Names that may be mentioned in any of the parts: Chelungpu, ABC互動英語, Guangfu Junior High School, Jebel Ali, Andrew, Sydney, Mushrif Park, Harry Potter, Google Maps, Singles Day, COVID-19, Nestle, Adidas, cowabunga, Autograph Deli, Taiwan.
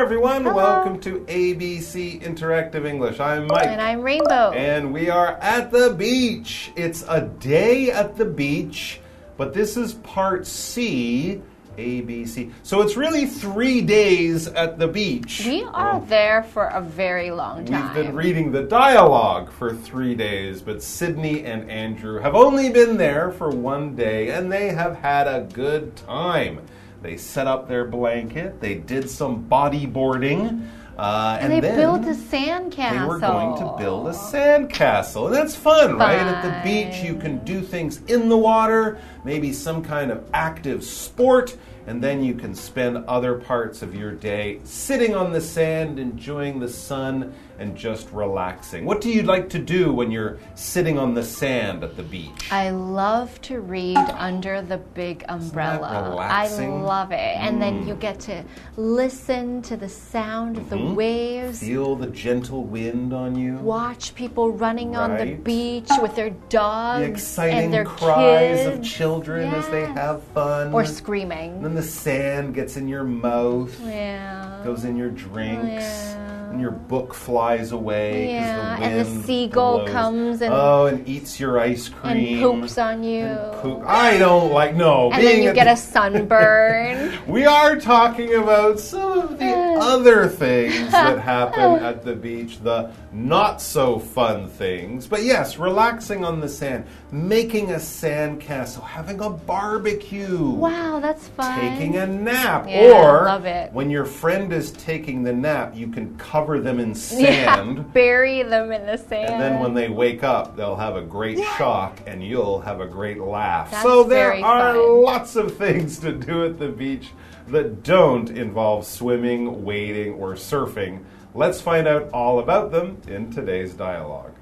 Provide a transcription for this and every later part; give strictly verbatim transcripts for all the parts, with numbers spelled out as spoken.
everyone. Hello. Welcome to A B C Interactive English. I'm Mike. And I'm Rainbow. And we are at the beach. It's a day at the beach, but this is part C, A B C. So it's really three days at the beach. We are well, there for a very long time. We've been reading the dialogue for three days, but Sydney and Andrew have only been there for one day, and they have had a good time. They set up their blanket. They did some bodyboarding. Uh, and, and they then built a sandcastle. They were going to build a sandcastle. And that's fun, fun, right? At the beach, you can do things in the water, maybe some kind of active sport, and then you can spend other parts of your day sitting on the sand, enjoying the sun, and just relaxing. What do you like to do when you're sitting on the sand at the beach? I love to read under the big umbrella. Relaxing? I love it. Mm. And then you get to listen to the sound of mm-hmm. the waves. Feel the gentle wind on you. Watch people running right. on the beach with their dogs the exciting and their cries kids. Of children yes. as they have fun. Or screaming. And the sand gets in your mouth, yeah. goes in your drinks, yeah. and your book flies away. Yeah, the wind and the seagull blows. Comes and oh, and eats your ice cream and poops on you. Poop. I don't like no. And being then you get the a sunburn. We are talking about some of the other things that happen at the beach, the not so fun things. But yes, relaxing on the sand, making a sandcastle, having a barbecue. Wow, that's fun. Taking a nap. Yeah, or love it. When your friend is taking the nap, you can cover them in sand. Yeah, bury them in the sand. And then when they wake up, they'll have a great yeah. shock and you'll have a great laugh. That's so there very are fun. Lots of things to do at the beach that don't involve swimming, wading, or surfing. Let's find out all about them in today's dialogue.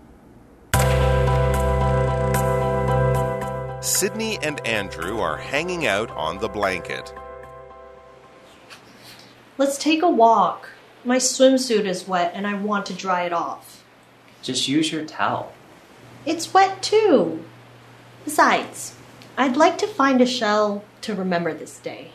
Sydney and Andrew are hanging out on the blanket. Let's take a walk. My swimsuit is wet and I want to dry it off. Just use your towel. It's wet too. Besides, I'd like to find a shell to remember this day.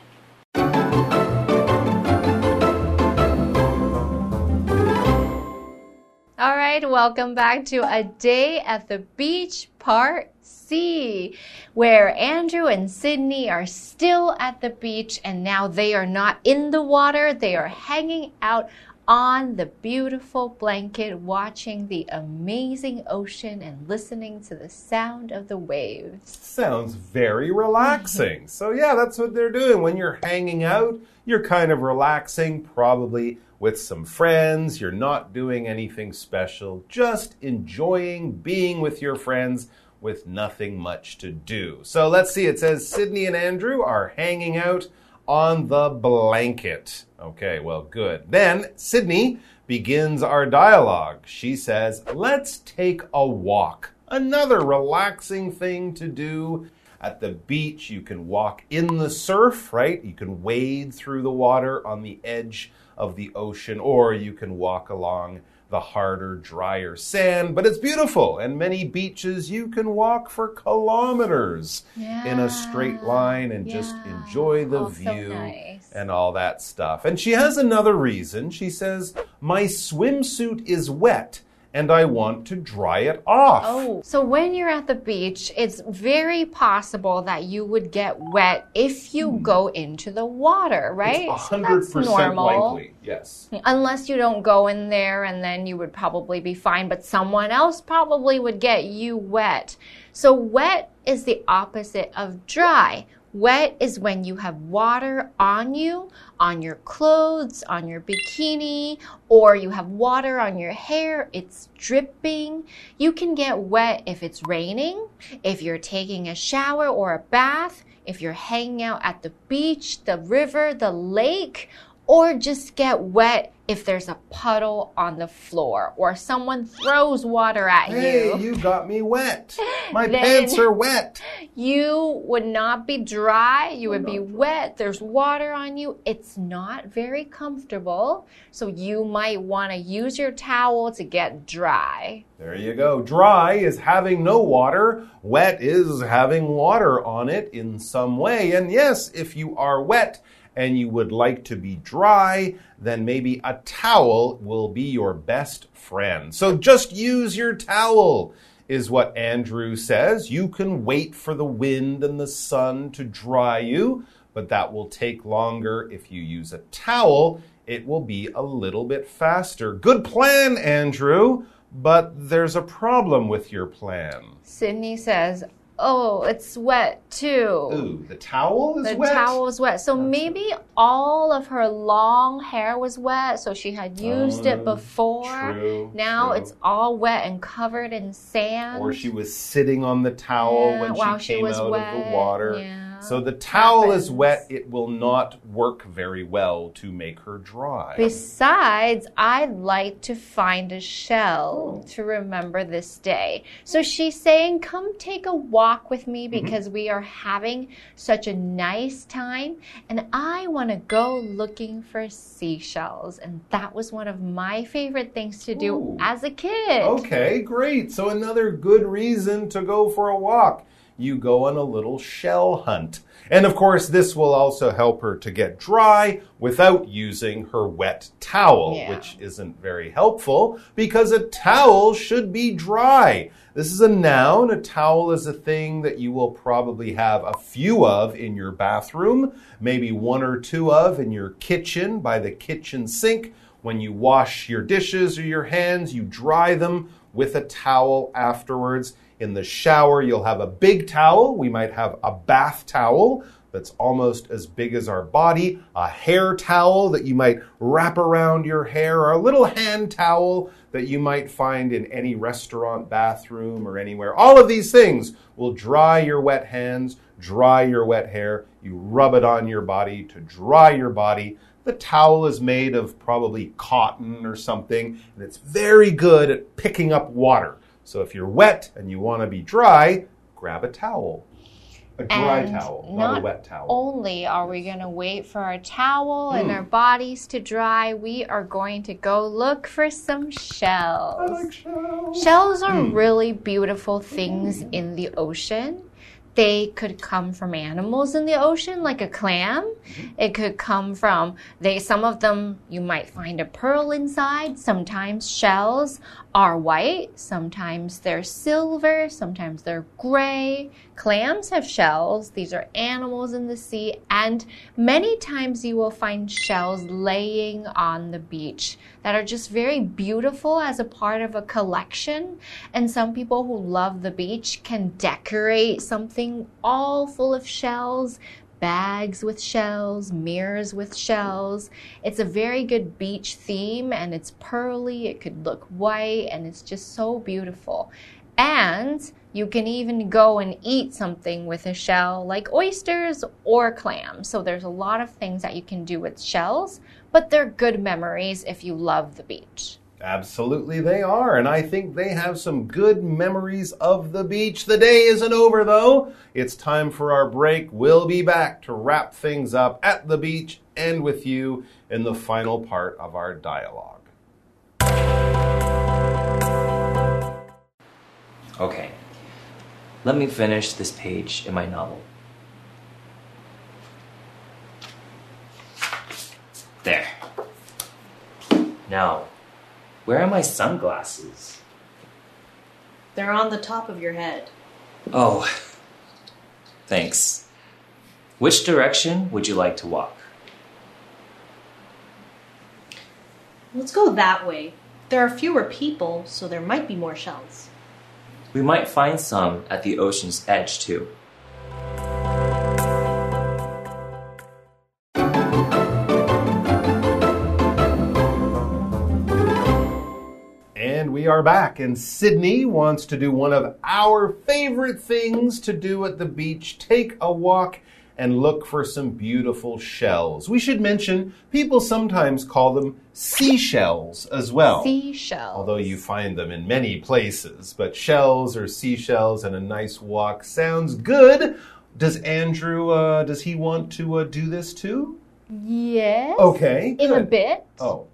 All right, welcome back to A Day at the Beach, Part C, where Andrew and Sydney are still at the beach, and now they are not in the water. They are hanging out on the beautiful blanket, watching the amazing ocean and listening to the sound of the waves. Sounds very relaxing. So yeah, that's what they're doing. When you're hanging out, you're kind of relaxing, probably with some friends. You're not doing anything special, just enjoying being with your friends with nothing much to do. So let's see, it says Sydney and Andrew are hanging out on the blanket. Okay, well, good. Then Sydney begins our dialogue. She says, let's take a walk. Another relaxing thing to do. At the beach, you can walk in the surf, right? You can wade through the water on the edge of the ocean, or you can walk along the harder, drier sand, but it's beautiful. And many beaches you can walk for kilometers yeah. in a straight line and yeah. just enjoy the oh, view so nice. And all that stuff. And she has another reason. She says, my swimsuit is wet and I want to dry it off. Oh, so when you're at the beach, it's very possible that you would get wet if you mm. go into the water, right? It's one hundred percent so that's normal. Likely, yes. Unless you don't go in there, and then you would probably be fine, but someone else probably would get you wet. So wet is the opposite of dry. Wet is when you have water on you, on your clothes, on your bikini, or you have water on your hair, it's dripping. You can get wet if it's raining, if you're taking a shower or a bath, if you're hanging out at the beach, the river, the lake, or just get wet if there's a puddle on the floor or someone throws water at hey, you. Hey, you got me wet. My pants are wet. You would not be dry. You would be wet. There's water on you. It's not very comfortable. So you might want to use your towel to get dry. There you go. Dry is having no water. Wet is having water on it in some way. And yes, if you are wet and you would like to be dry, then maybe a towel will be your best friend. So just use your towel, is what Andrew says. You can wait for the wind and the sun to dry you, but that will take longer. If you use a towel, it will be a little bit faster. Good plan, Andrew, but there's a problem with your plan. Sydney says, oh, it's wet too. Ooh, the towel is the wet? The towel is wet. So That's maybe it. all of her long hair was wet, so she had used um, it before. True, now true. It's all wet and covered in sand. Or she was sitting on the towel yeah, when she came she was out wet. of the water. Yeah, so the towel happens. is wet. It will not work very well to make her dry. Besides, I'd like to find a shell oh. to remember this day. So she's saying, come take a walk. Walk with me because mm-hmm. we are having such a nice time, and I want to go looking for seashells, and that was one of my favorite things to do Ooh. as a kid. Okay, great. So another good reason to go for a walk. You go on a little shell hunt. And of course, this will also help her to get dry without using her wet towel, yeah. which isn't very helpful because a towel should be dry. This is a noun. A towel is a thing that you will probably have a few of in your bathroom, maybe one or two of in your kitchen by the kitchen sink. When you wash your dishes or your hands, you dry them with a towel afterwards. In the shower, you'll have a big towel. We might have a bath towel that's almost as big as our body, a hair towel that you might wrap around your hair, or a little hand towel that you might find in any restaurant bathroom or anywhere. All of these things will dry your wet hands, dry your wet hair. You rub it on your body to dry your body. The towel is made of probably cotton or something, and it's very good at picking up water. So if you're wet and you want to be dry, grab a towel. A dry and towel, not, not a wet towel. Only are we going to wait for our towel mm. and our bodies to dry, we are going to go look for some shells. I like shells. Shells are mm. really beautiful things mm. in the ocean. They could come from animals in the ocean, like a clam. Mm-hmm. It could come from, they. some of them, you might find a pearl inside. Sometimes shells are white. Sometimes they're silver. Sometimes they're gray. Clams have shells. These are animals in the sea. And many times you will find shells laying on the beach that are just very beautiful as a part of a collection. And some people who love the beach can decorate something all full of shells, bags with shells, mirrors with shells. It's a very good beach theme, and it's pearly, it could look white, and it's just so beautiful. And you can even go and eat something with a shell, like oysters or clams. So there's a lot of things that you can do with shells, but they're good memories if you love the beach. Absolutely they are, and I think they have some good memories of the beach. The day isn't over, though. It's time for our break. We'll be back to wrap things up at the beach and with you in the final part of our dialogue. Okay, let me finish this page in my novel. There. Now, where are my sunglasses? They're on the top of your head. Oh, thanks. Which direction would you like to walk? Let's go that way. There are fewer people, so there might be more shells. We might find some at the ocean's edge, too. We are back, and Sydney wants to do one of our favorite things to do at the beach. Take a walk and look for some beautiful shells. We should mention, people sometimes call them seashells as well. Seashells. Although you find them in many places, but shells or seashells and a nice walk sounds good. Does Andrew, uh, does he want to uh, do this too? Yes. Okay. In good. a bit. Oh.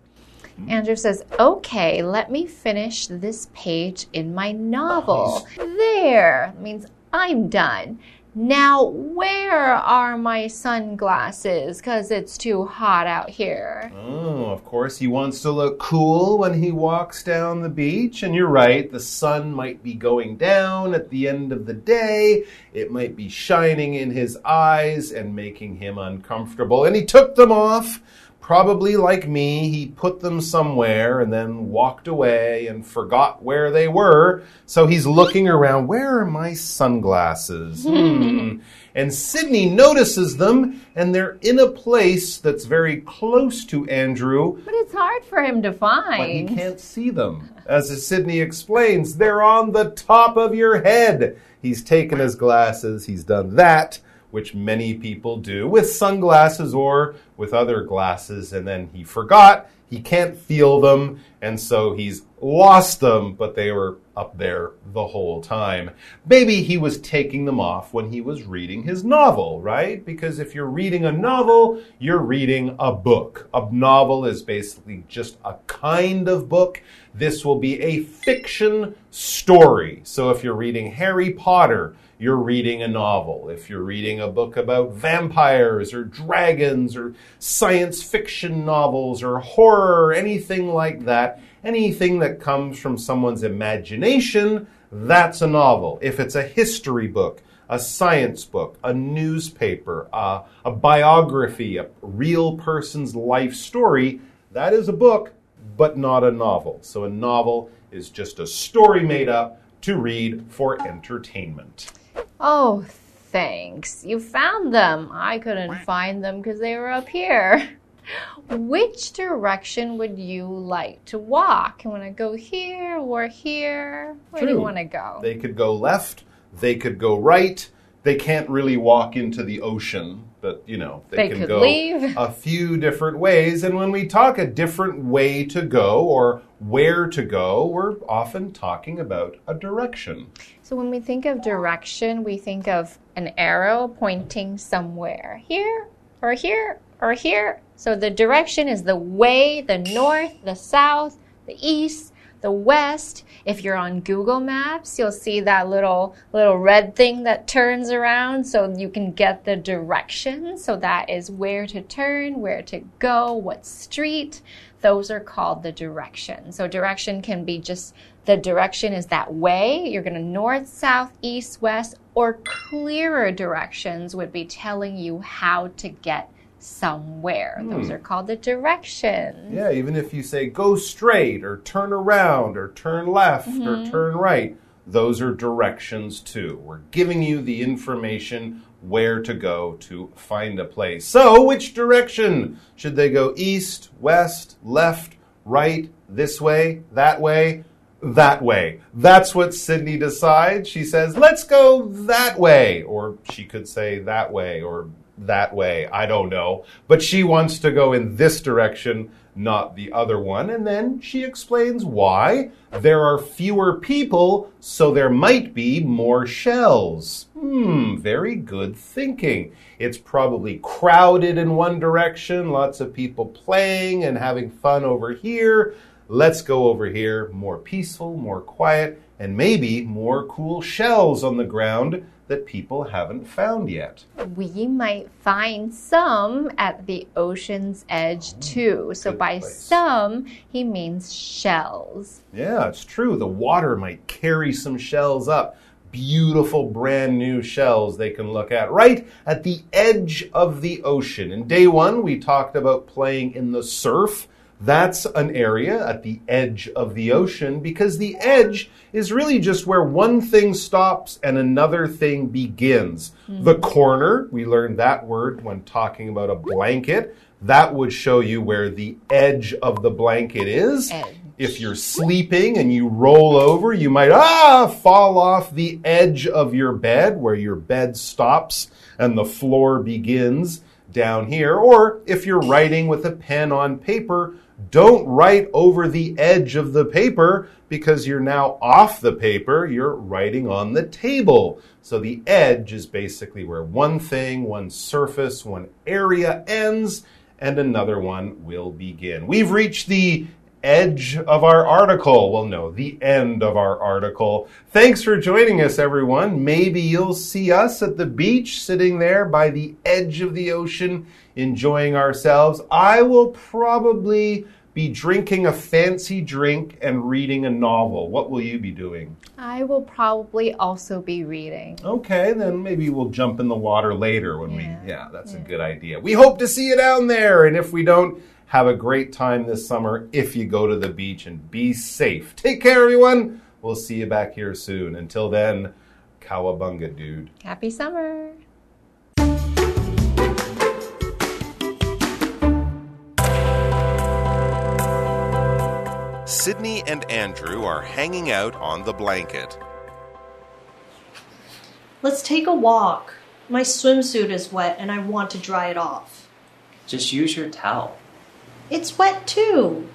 Andrew says, okay, let me finish this page in my novel. There means I'm done. Now, where are my sunglasses? Because it's too hot out here. Oh, of course, he wants to look cool when he walks down the beach. And you're right, the sun might be going down at the end of the day. It might be shining in his eyes and making him uncomfortable. And he took them off. Probably like me, he put them somewhere and then walked away and forgot where they were. So he's looking around, where are my sunglasses? Hmm. And Sydney notices them, and they're in a place that's very close to Andrew. But it's hard for him to find. But he can't see them. As Sydney explains, they're on the top of your head. He's taken his glasses, he's done that, which many people do with sunglasses or with other glasses, and then he forgot, he can't feel them, and so he's lost them, but they were up there the whole time. Maybe he was taking them off when he was reading his novel, right? Because if you're reading a novel, you're reading a book. A novel is basically just a kind of book. This will be a fiction story. So if you're reading Harry Potter, you're reading a novel. If you're reading a book about vampires or dragons or science fiction novels or horror, anything like that, anything that comes from someone's imagination, that's a novel. If it's a history book, a science book, a newspaper, uh, a biography, a real person's life story, that is a book, but not a novel. So a novel is just a story made up to read for entertainment. Oh, thanks. You found them. I couldn't find them because they were up here. Which direction would you like to walk? You want to go here or here? Where True. do you want to go? They could go left. They could go right. They can't really walk into the ocean, but, you know, they, they can go leave. a few different ways. And when we talk a different way to go or where to go, we're often talking about a direction. So when we think of direction, we think of an arrow pointing somewhere. Here or here or here. So the direction is the way, the north, the south, the east, the west. If you're on Google Maps, you'll see that little little red thing that turns around so you can get the direction. So that is where to turn, where to go, what street. Those are called the direction. So direction can be just the direction is that way. You're going to north, south, east, west, or clearer directions would be telling you how to get somewhere. Hmm. Those are called the directions. Yeah, even if you say go straight or turn around or turn left mm-hmm. or turn right, those are directions too. We're giving you the information where to go to find a place. So, which direction? Should they go east, west, left, right, this way, that way, that way? That's what Sydney decides. She says, let's go that way. Or she could say that way or that way, I don't know. But she wants to go in this direction, not the other one. And then she explains why. There are fewer people, so there might be more shells. Hmm, very good thinking. It's probably crowded in one direction, lots of people playing and having fun over here. Let's go over here, more peaceful, more quiet, and maybe more cool shells on the ground that people haven't found yet. We might find some at the ocean's edge oh, too. So by place. some, he means shells. Yeah, it's true. The water might carry some shells up. Beautiful brand new shells they can look at right at the edge of the ocean. In day one, we talked about playing in the surf. That's an area at the edge of the ocean because the edge is really just where one thing stops and another thing begins. Mm-hmm. The corner, we learned that word when talking about a blanket. That would show you where the edge of the blanket is. Edge. If you're sleeping and you roll over, you might ah fall off the edge of your bed where your bed stops and the floor begins down here. Or if you're writing with a pen on paper, don't write over the edge of the paper because you're now off the paper. You're writing on the table. So the edge is basically where one thing, one surface, one area ends and another one will begin. We've reached the edge of our article. Well, no, the end of our article. Thanks for joining us, everyone. Maybe you'll see us at the beach, sitting there by the edge of the ocean, enjoying ourselves. I will probably be drinking a fancy drink and reading a novel. What will you be doing? I will probably also be reading. Okay, then maybe we'll jump in the water later when yeah. we... Yeah, that's yeah. a good idea. We hope to see you down there, and if we don't, have a great time this summer if you go to the beach, and be safe. Take care, everyone. We'll see you back here soon. Until then, cowabunga, dude. Happy summer. Sydney and Andrew are hanging out on the blanket. Let's take a walk. My swimsuit is wet and I want to dry it off. Just use your towel. It's wet too.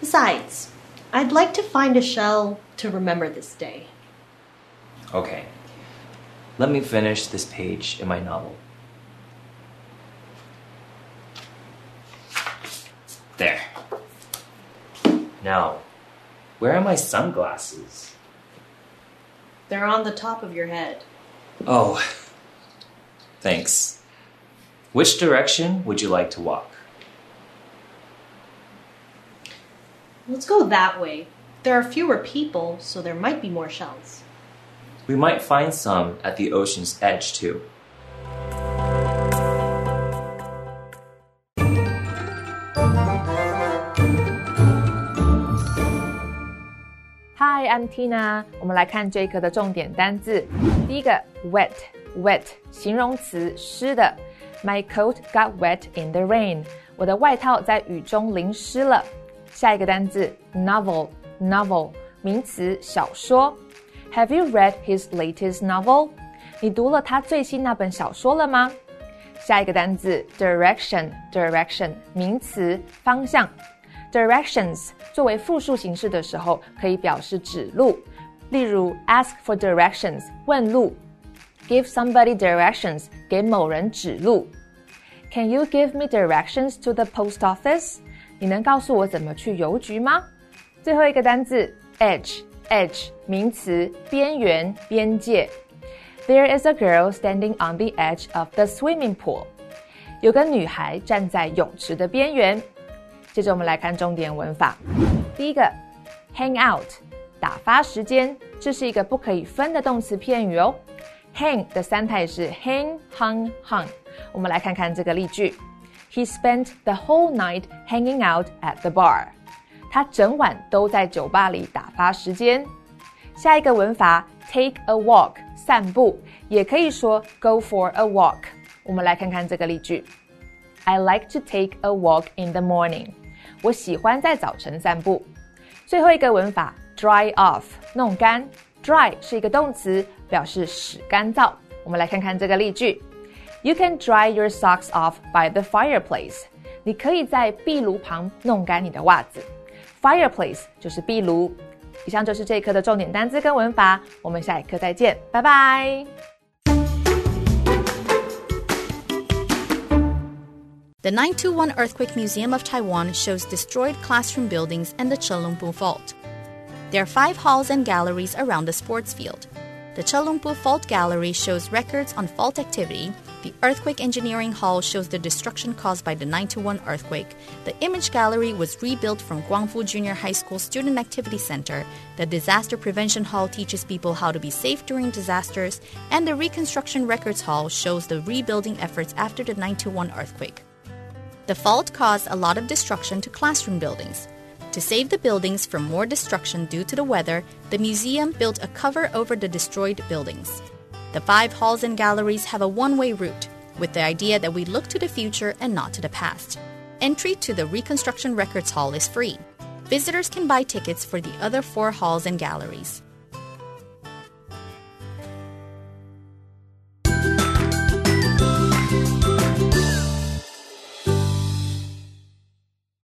Besides, I'd like to find a shell to remember this day. Okay, let me finish this page in my novel. There. Now, where are my sunglasses? They're on the top of your head. Oh, thanks. Which direction would you like to walk? Let's go that way. There are fewer people, so there might be more shells. We might find some at the ocean's edge, too. Hi, I'm Tina. 我们来看这一课的重点单字。第一个 wet, wet, 形容词，湿的。My coat got wet in the rain. 我的外套在雨中淋湿了。下一个单字 novel, novel, 名词小说 Have you read his latest novel? 你读了他最新那本小说了吗？下一个单字 direction, direction, 名词方向 Directions 作为复数形式的时候可以表示指路，例如 ask for directions, 问路 Give somebody directions, 给某人指路 Can you give me directions to the post office?你能告诉我怎么去邮局吗？最后一个单字 edge, edge, 名词边缘边界 There is a girl standing on the edge of the swimming pool. 有个女孩站在泳池的边缘。接着我们来看重点文法。第一个 hang out, 打发时间，这是一个不可以分的动词片语哦。Hang 的三态是 hang, hung, hung. 我们来看看这个例句。He spent the whole night hanging out at the bar. 他整晚都在酒吧里打发时间。下一个文法 take a walk, 散步，也可以说 go for a walk. 我们来看看这个例句 I like to take a walk in the morning. 我喜欢在早晨散步。最后一个文法 dry off, 弄干。Dry 是一个动词，表示使干燥。我们来看看这个例句You can dry your socks off by the fireplace. 你可以在壁炉旁弄干你的袜子。Fireplace 就是壁炉。以上就是这一课的重点单字跟文法，我们下一课再见，拜拜。The nine two one Earthquake Museum of Taiwan shows destroyed classroom buildings and the Chelungpu Fault. There are five halls and galleries around the sports field. The Chelungpu Fault Gallery shows records on fault activity. The Earthquake Engineering Hall shows the destruction caused by the nine two one earthquake. The Image Gallery was rebuilt from Guangfu Junior High School Student Activity Center. The Disaster Prevention Hall teaches people how to be safe during disasters. And the Reconstruction Records Hall shows the rebuilding efforts after the nine two one earthquake. The fault caused a lot of destruction to classroom buildings. To save the buildings from more destruction due to the weather, the museum built a cover over the destroyed buildings. The five halls and galleries have a one-way route, with the idea that we look to the future and not to the past. Entry to the Reconstruction Records Hall is free. Visitors can buy tickets for the other four halls and galleries.